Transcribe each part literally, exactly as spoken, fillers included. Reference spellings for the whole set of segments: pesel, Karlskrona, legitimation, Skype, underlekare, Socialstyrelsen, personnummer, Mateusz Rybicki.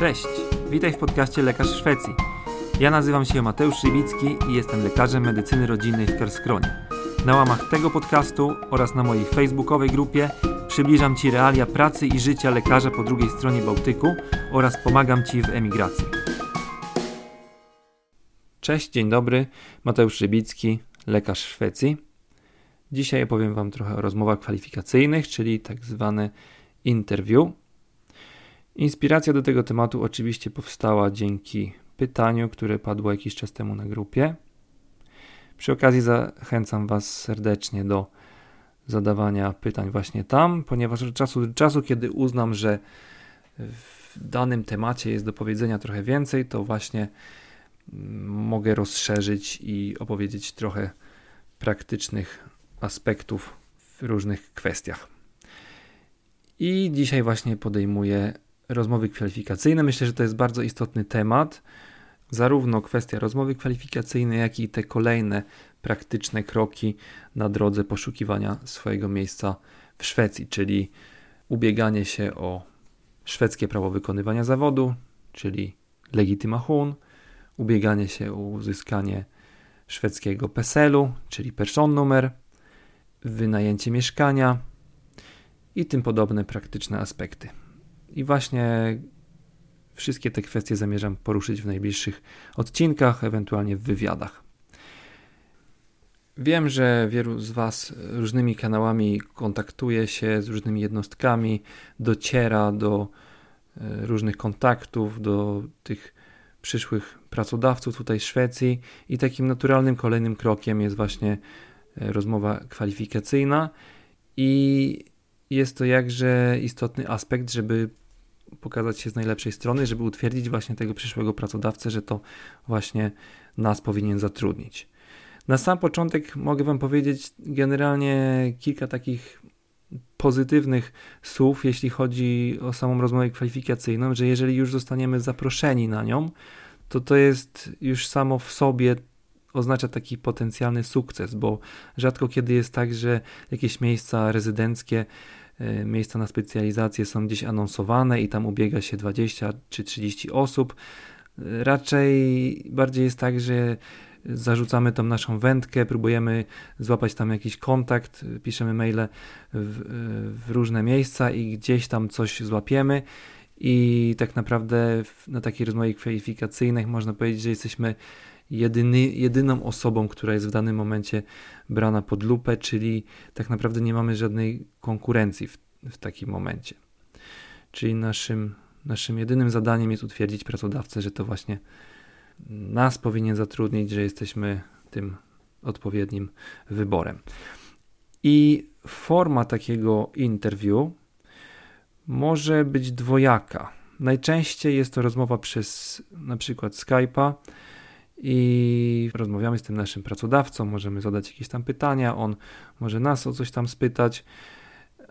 Cześć, witaj w podcaście Lekarz w Szwecji. Ja nazywam się Mateusz Rybicki i jestem lekarzem medycyny rodzinnej w Karlskronie. Na łamach tego podcastu oraz na mojej facebookowej grupie przybliżam Ci realia pracy i życia lekarza po drugiej stronie Bałtyku oraz pomagam Ci w emigracji. Cześć, dzień dobry, Mateusz Rybicki, lekarz w Szwecji. Dzisiaj opowiem Wam trochę o rozmowach kwalifikacyjnych, czyli tak zwane interview. Inspiracja do tego tematu oczywiście powstała dzięki pytaniu, które padło jakiś czas temu na grupie. Przy okazji zachęcam Was serdecznie do zadawania pytań właśnie tam, ponieważ od czasu do czasu, kiedy uznam, że w danym temacie jest do powiedzenia trochę więcej, to właśnie mogę rozszerzyć i opowiedzieć trochę praktycznych aspektów w różnych kwestiach. I dzisiaj właśnie podejmuję rozmowy kwalifikacyjne. Myślę, że to jest bardzo istotny temat. Zarówno kwestia rozmowy kwalifikacyjnej, jak i te kolejne praktyczne kroki na drodze poszukiwania swojego miejsca w Szwecji, czyli ubieganie się o szwedzkie prawo wykonywania zawodu, czyli legitimation, ubieganie się o uzyskanie szwedzkiego peselu, czyli personnummer, wynajęcie mieszkania i tym podobne praktyczne aspekty. I właśnie wszystkie te kwestie zamierzam poruszyć w najbliższych odcinkach, ewentualnie w wywiadach. Wiem, że wielu z Was różnymi kanałami kontaktuje się z różnymi jednostkami, dociera do różnych kontaktów, do tych przyszłych pracodawców tutaj w Szwecji i takim naturalnym kolejnym krokiem jest właśnie rozmowa kwalifikacyjna i jest to jakże istotny aspekt, żeby pokazać się z najlepszej strony, żeby utwierdzić właśnie tego przyszłego pracodawcę, że to właśnie nas powinien zatrudnić. Na sam początek mogę Wam powiedzieć generalnie kilka takich pozytywnych słów, jeśli chodzi o samą rozmowę kwalifikacyjną, że jeżeli już zostaniemy zaproszeni na nią, to to jest już samo w sobie oznacza taki potencjalny sukces, bo rzadko kiedy jest tak, że jakieś miejsca rezydenckie, miejsca na specjalizację są gdzieś anonsowane i tam ubiega się dwadzieścia czy trzydzieści osób. Raczej bardziej jest tak, że zarzucamy tą naszą wędkę, próbujemy złapać tam jakiś kontakt, piszemy maile w, w różne miejsca i gdzieś tam coś złapiemy i tak naprawdę na takiej rozmowie kwalifikacyjnych można powiedzieć, że jesteśmy jedyny, jedyną osobą, która jest w danym momencie brana pod lupę, czyli tak naprawdę nie mamy żadnej konkurencji w, w takim momencie. Czyli naszym, naszym jedynym zadaniem jest utwierdzić pracodawcę, że to właśnie nas powinien zatrudnić, że jesteśmy tym odpowiednim wyborem. I forma takiego interwiu może być dwojaka. Najczęściej jest to rozmowa przez na przykład Skype'a i rozmawiamy z tym naszym pracodawcą, możemy zadać jakieś tam pytania, on może nas o coś tam spytać,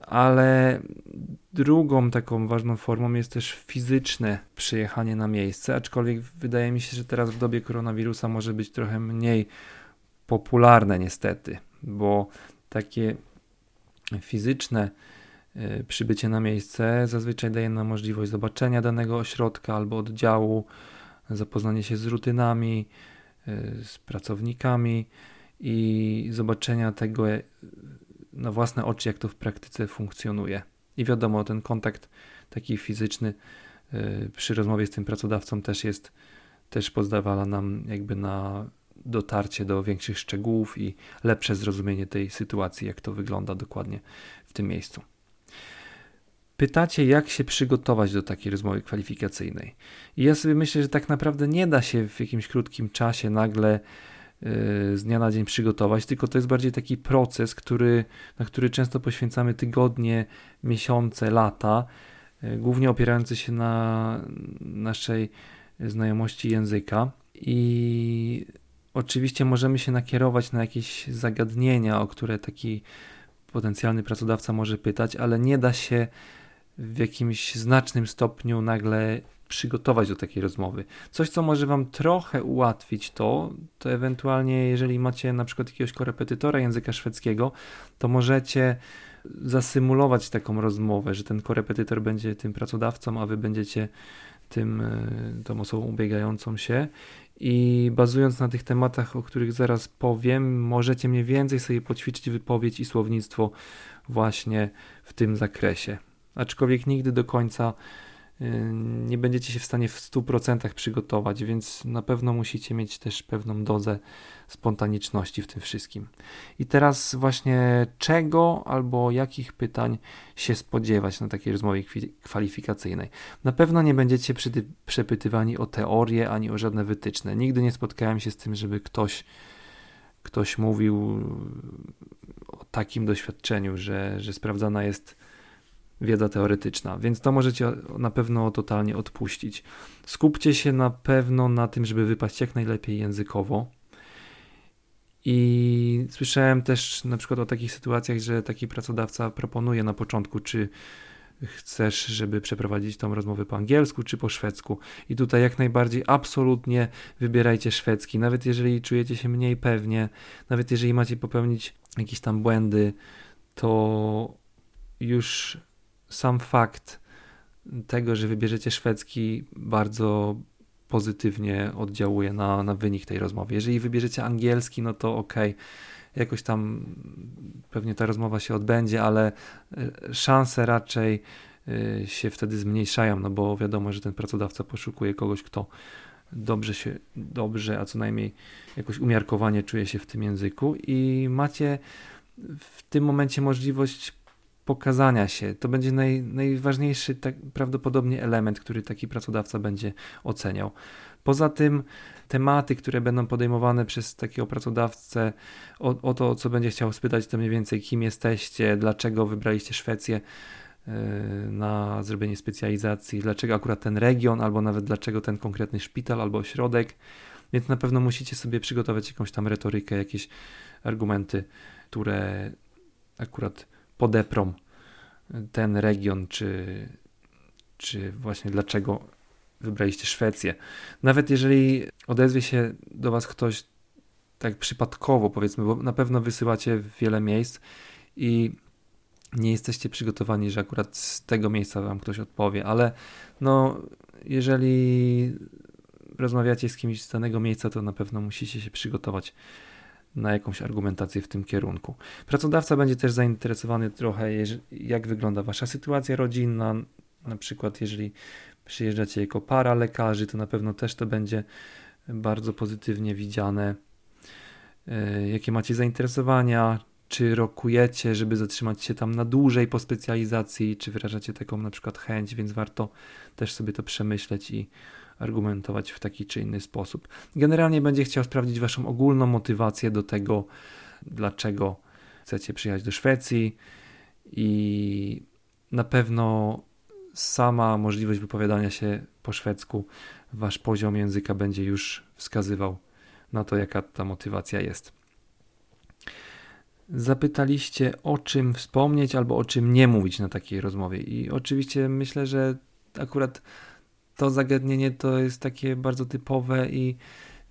ale drugą taką ważną formą jest też fizyczne przyjechanie na miejsce, aczkolwiek wydaje mi się, że teraz w dobie koronawirusa może być trochę mniej popularne niestety, bo takie fizyczne przybycie na miejsce zazwyczaj daje nam możliwość zobaczenia danego ośrodka albo oddziału, zapoznanie się z rutynami, z pracownikami i zobaczenia tego na własne oczy, jak to w praktyce funkcjonuje. I wiadomo, ten kontakt taki fizyczny przy rozmowie z tym pracodawcą też jest, też pozwala nam jakby na dotarcie do większych szczegółów i lepsze zrozumienie tej sytuacji, jak to wygląda dokładnie w tym miejscu. Pytacie, jak się przygotować do takiej rozmowy kwalifikacyjnej. I ja sobie myślę, że tak naprawdę nie da się w jakimś krótkim czasie nagle yy, z dnia na dzień przygotować, tylko to jest bardziej taki proces, który, na który często poświęcamy tygodnie, miesiące, lata, yy, głównie opierający się na naszej znajomości języka. I oczywiście możemy się nakierować na jakieś zagadnienia, o które taki potencjalny pracodawca może pytać, ale nie da się w jakimś znacznym stopniu nagle przygotować do takiej rozmowy. Coś, co może Wam trochę ułatwić to, to ewentualnie jeżeli macie na przykład jakiegoś korepetytora języka szwedzkiego, to możecie zasymulować taką rozmowę, że ten korepetytor będzie tym pracodawcą, a Wy będziecie tym, tą osobą ubiegającą się. I bazując na tych tematach, o których zaraz powiem, możecie mniej więcej sobie poćwiczyć wypowiedź i słownictwo właśnie w tym zakresie. Aczkolwiek nigdy do końca nie będziecie się w stanie w stu procentach przygotować, więc na pewno musicie mieć też pewną dozę spontaniczności w tym wszystkim. I teraz właśnie czego albo jakich pytań się spodziewać na takiej rozmowie kwalifikacyjnej. Na pewno nie będziecie przepytywani o teorię ani o żadne wytyczne. Nigdy nie spotkałem się z tym, żeby ktoś ktoś mówił o takim doświadczeniu, że, że sprawdzana jest wiedza teoretyczna, więc to możecie na pewno totalnie odpuścić. Skupcie się na pewno na tym, żeby wypaść jak najlepiej językowo. I słyszałem też na przykład o takich sytuacjach, że taki pracodawca proponuje na początku, czy chcesz, żeby przeprowadzić tą rozmowę po angielsku, czy po szwedzku. I tutaj jak najbardziej absolutnie wybierajcie szwedzki, nawet jeżeli czujecie się mniej pewnie, nawet jeżeli macie popełnić jakieś tam błędy, to już sam fakt tego, że wybierzecie szwedzki, bardzo pozytywnie oddziałuje na, na wynik tej rozmowy. Jeżeli wybierzecie angielski, no to okej, okay, jakoś tam pewnie ta rozmowa się odbędzie, ale szanse raczej się wtedy zmniejszają, no bo wiadomo, że ten pracodawca poszukuje kogoś, kto dobrze się, dobrze, a co najmniej jakoś umiarkowanie czuje się w tym języku i macie w tym momencie możliwość pokazania się. To będzie naj, najważniejszy tak, prawdopodobnie element, który taki pracodawca będzie oceniał. Poza tym tematy, które będą podejmowane przez takiego pracodawcę, o, o to, co będzie chciał spytać, to mniej więcej kim jesteście, dlaczego wybraliście Szwecję yy, na zrobienie specjalizacji, dlaczego akurat ten region, albo nawet dlaczego ten konkretny szpital, albo ośrodek. Więc na pewno musicie sobie przygotować jakąś tam retorykę, jakieś argumenty, które akurat podeprą ten region, czy, czy właśnie dlaczego wybraliście Szwecję. Nawet jeżeli odezwie się do was ktoś tak przypadkowo, powiedzmy, bo na pewno wysyłacie w wiele miejsc i nie jesteście przygotowani, że akurat z tego miejsca wam ktoś odpowie, ale no, jeżeli rozmawiacie z kimś z danego miejsca, to na pewno musicie się przygotować na jakąś argumentację w tym kierunku. Pracodawca będzie też zainteresowany trochę, jak wygląda wasza sytuacja rodzinna, na przykład jeżeli przyjeżdżacie jako para lekarzy, to na pewno też to będzie bardzo pozytywnie widziane. Jakie macie zainteresowania, czy rokujecie, żeby zatrzymać się tam na dłużej po specjalizacji, czy wyrażacie taką na przykład chęć, więc warto też sobie to przemyśleć i argumentować w taki czy inny sposób. Generalnie będzie chciał sprawdzić waszą ogólną motywację do tego, dlaczego chcecie przyjechać do Szwecji i na pewno sama możliwość wypowiadania się po szwedzku, wasz poziom języka będzie już wskazywał na to, jaka ta motywacja jest. Zapytaliście, o czym wspomnieć albo o czym nie mówić na takiej rozmowie i oczywiście myślę, że akurat to zagadnienie to jest takie bardzo typowe i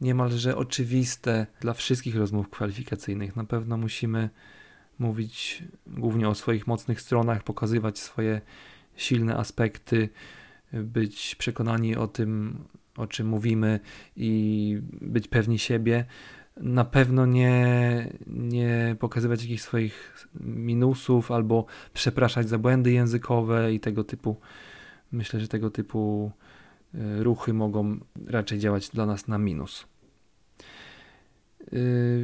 niemalże oczywiste dla wszystkich rozmów kwalifikacyjnych. Na pewno musimy mówić głównie o swoich mocnych stronach, pokazywać swoje silne aspekty, być przekonani o tym, o czym mówimy i być pewni siebie. Na pewno nie, nie pokazywać jakichś swoich minusów albo przepraszać za błędy językowe i tego typu. Myślę, że tego typu ruchy mogą raczej działać dla nas na minus.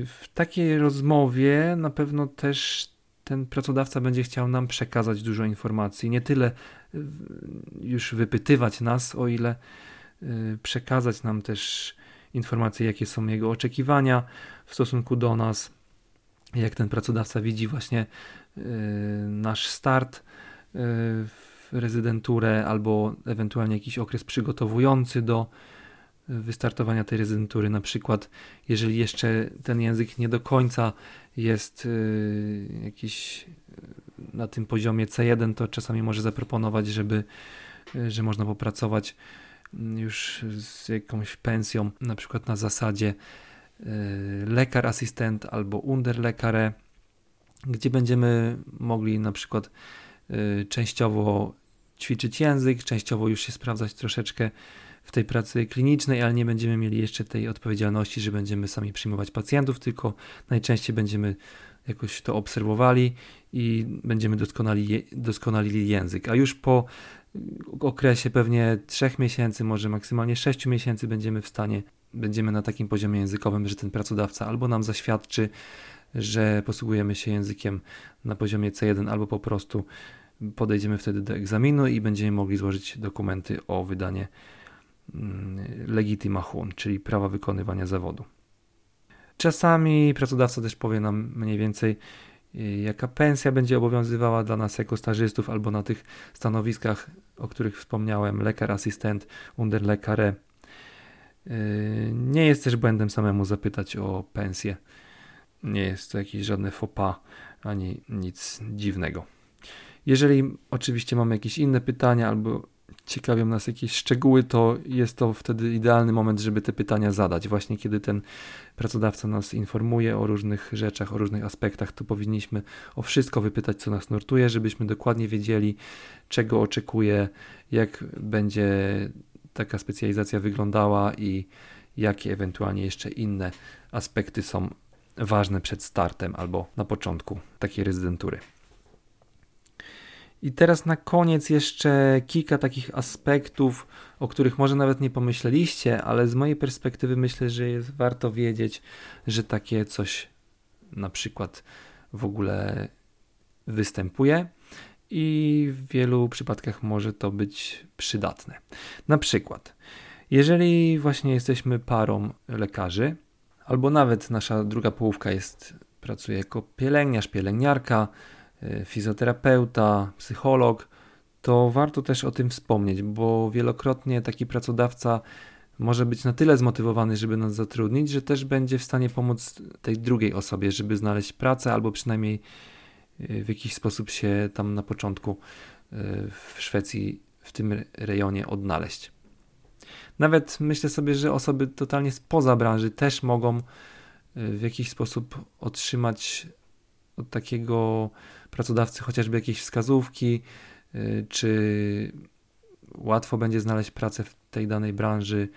W takiej rozmowie na pewno też ten pracodawca będzie chciał nam przekazać dużo informacji. Nie tyle już wypytywać nas, o ile przekazać nam też informacje, jakie są jego oczekiwania w stosunku do nas, jak ten pracodawca widzi właśnie nasz start w rezydenturę albo ewentualnie jakiś okres przygotowujący do wystartowania tej rezydentury, na przykład jeżeli jeszcze ten język nie do końca jest yy, jakiś na tym poziomie C jeden, to czasami może zaproponować, żeby, yy, że można popracować już z jakąś pensją, na przykład na zasadzie yy, lekar asystent albo underlekare, gdzie będziemy mogli na przykład częściowo ćwiczyć język, częściowo już się sprawdzać troszeczkę w tej pracy klinicznej, ale nie będziemy mieli jeszcze tej odpowiedzialności, że będziemy sami przyjmować pacjentów, tylko najczęściej będziemy jakoś to obserwowali i będziemy doskonali, doskonalili język. A już po okresie pewnie trzech miesięcy, może maksymalnie sześciu miesięcy będziemy w stanie, będziemy na takim poziomie językowym, że ten pracodawca albo nam zaświadczy, że posługujemy się językiem na poziomie C jeden, albo po prostu podejdziemy wtedy do egzaminu i będziemy mogli złożyć dokumenty o wydanie legitimation, czyli prawa wykonywania zawodu. Czasami pracodawca też powie nam mniej więcej, jaka pensja będzie obowiązywała dla nas jako stażystów albo na tych stanowiskach, o których wspomniałem, lekar, asystent, underlekare. Nie jest też błędem samemu zapytać o pensję. Nie jest to jakieś żadne faux pas, ani nic dziwnego. Jeżeli oczywiście mamy jakieś inne pytania albo ciekawią nas jakieś szczegóły, to jest to wtedy idealny moment, żeby te pytania zadać. Właśnie kiedy ten pracodawca nas informuje o różnych rzeczach, o różnych aspektach, to powinniśmy o wszystko wypytać, co nas nurtuje, żebyśmy dokładnie wiedzieli, czego oczekuje, jak będzie taka specjalizacja wyglądała i jakie ewentualnie jeszcze inne aspekty są ważne przed startem albo na początku takiej rezydentury. I teraz na koniec jeszcze kilka takich aspektów, o których może nawet nie pomyśleliście, ale z mojej perspektywy myślę, że jest warto wiedzieć, że takie coś na przykład w ogóle występuje i w wielu przypadkach może to być przydatne. Na przykład, jeżeli właśnie jesteśmy parą lekarzy, albo nawet nasza druga połówka jest, pracuje jako pielęgniarz, pielęgniarka, fizjoterapeuta, psycholog, to warto też o tym wspomnieć, bo wielokrotnie taki pracodawca może być na tyle zmotywowany, żeby nas zatrudnić, że też będzie w stanie pomóc tej drugiej osobie, żeby znaleźć pracę albo przynajmniej w jakiś sposób się tam na początku w Szwecji, w tym rejonie odnaleźć. Nawet myślę sobie, że osoby totalnie spoza branży też mogą w jakiś sposób otrzymać od takiego pracodawcy chociażby jakieś wskazówki, czy łatwo będzie znaleźć pracę w tej danej branży,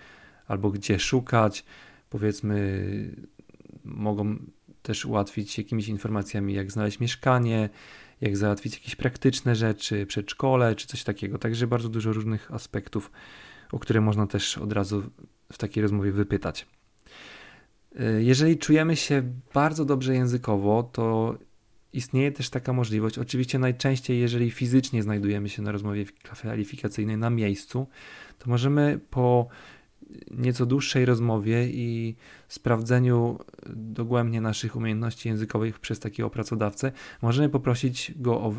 albo gdzie szukać. Powiedzmy, mogą też ułatwić jakimiś informacjami, jak znaleźć mieszkanie, jak załatwić jakieś praktyczne rzeczy, przedszkole, czy coś takiego. Także bardzo dużo różnych aspektów, o które można też od razu w takiej rozmowie wypytać. Jeżeli czujemy się bardzo dobrze językowo, to istnieje też taka możliwość. Oczywiście najczęściej, jeżeli fizycznie znajdujemy się na rozmowie kwalifikacyjnej na miejscu, to możemy po nieco dłuższej rozmowie i sprawdzeniu dogłębnie naszych umiejętności językowych przez takiego pracodawcę, możemy poprosić go o,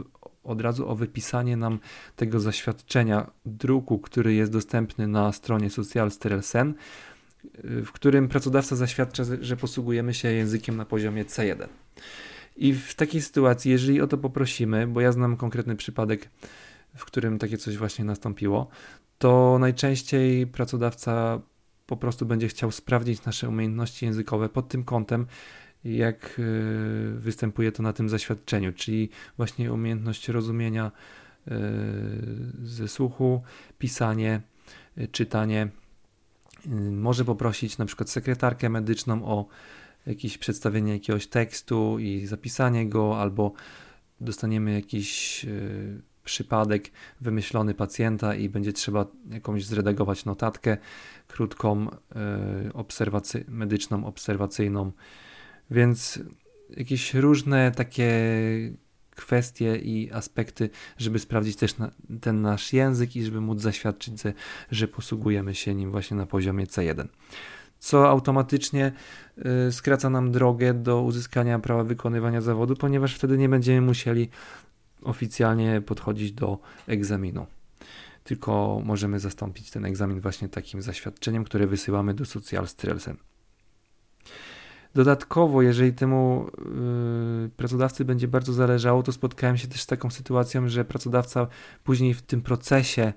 od razu o wypisanie nam tego zaświadczenia druku, który jest dostępny na stronie Socialstyrelsen, w którym pracodawca zaświadcza, że posługujemy się językiem na poziomie C jeden. I w takiej sytuacji, jeżeli o to poprosimy, bo ja znam konkretny przypadek, w którym takie coś właśnie nastąpiło, to najczęściej pracodawca po prostu będzie chciał sprawdzić nasze umiejętności językowe pod tym kątem, jak występuje to na tym zaświadczeniu, czyli właśnie umiejętność rozumienia ze słuchu, pisanie, czytanie. Może poprosić na przykład sekretarkę medyczną o jakieś przedstawienie jakiegoś tekstu i zapisanie go, albo dostaniemy jakiś y, przypadek wymyślony pacjenta i będzie trzeba jakąś zredagować notatkę krótką, y, obserwacy- medyczną, obserwacyjną. Więc jakieś różne takie kwestie i aspekty, żeby sprawdzić też na, ten nasz język i żeby móc zaświadczyć, że, że posługujemy się nim właśnie na poziomie C jeden. Co automatycznie y, skraca nam drogę do uzyskania prawa wykonywania zawodu, ponieważ wtedy nie będziemy musieli oficjalnie podchodzić do egzaminu. Tylko możemy zastąpić ten egzamin właśnie takim zaświadczeniem, które wysyłamy do Socialstyrelsen. Dodatkowo, jeżeli temu y, pracodawcy będzie bardzo zależało, to spotkałem się też z taką sytuacją, że pracodawca później w tym procesie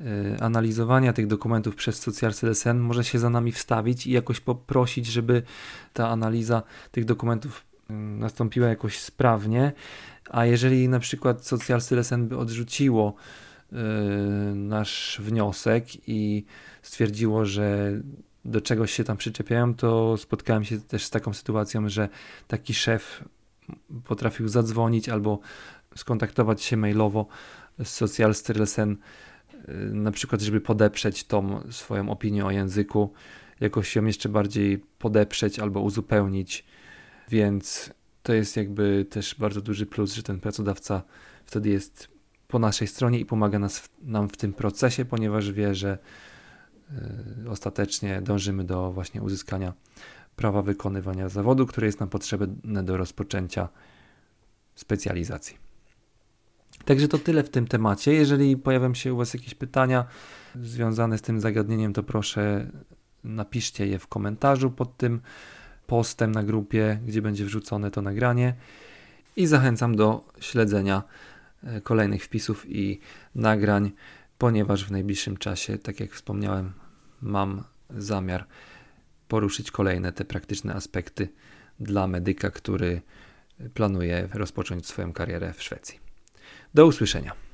y, analizowania tych dokumentów przez Socialstyrelsen może się za nami wstawić i jakoś poprosić, żeby ta analiza tych dokumentów y, nastąpiła jakoś sprawnie, a jeżeli na przykład Socialstyrelsen by odrzuciło nasz wniosek i stwierdziło, że do czegoś się tam przyczepiają, to spotkałem się też z taką sytuacją, że taki szef potrafił zadzwonić albo skontaktować się mailowo z Socialstyrelsen, na przykład, żeby podeprzeć tą swoją opinię o języku, jakoś ją jeszcze bardziej podeprzeć albo uzupełnić, więc to jest jakby też bardzo duży plus, że ten pracodawca wtedy jest po naszej stronie i pomaga nas w, nam w tym procesie, ponieważ wie, że y, ostatecznie dążymy do właśnie uzyskania prawa wykonywania zawodu, które jest nam potrzebne do rozpoczęcia specjalizacji. Także to tyle w tym temacie. Jeżeli pojawią się u Was jakieś pytania związane z tym zagadnieniem, to proszę napiszcie je w komentarzu pod tym postem na grupie, gdzie będzie wrzucone to nagranie. I zachęcam do śledzenia kolejnych wpisów i nagrań, ponieważ w najbliższym czasie, tak jak wspomniałem, mam zamiar poruszyć kolejne te praktyczne aspekty dla medyka, który planuje rozpocząć swoją karierę w Szwecji. Do usłyszenia.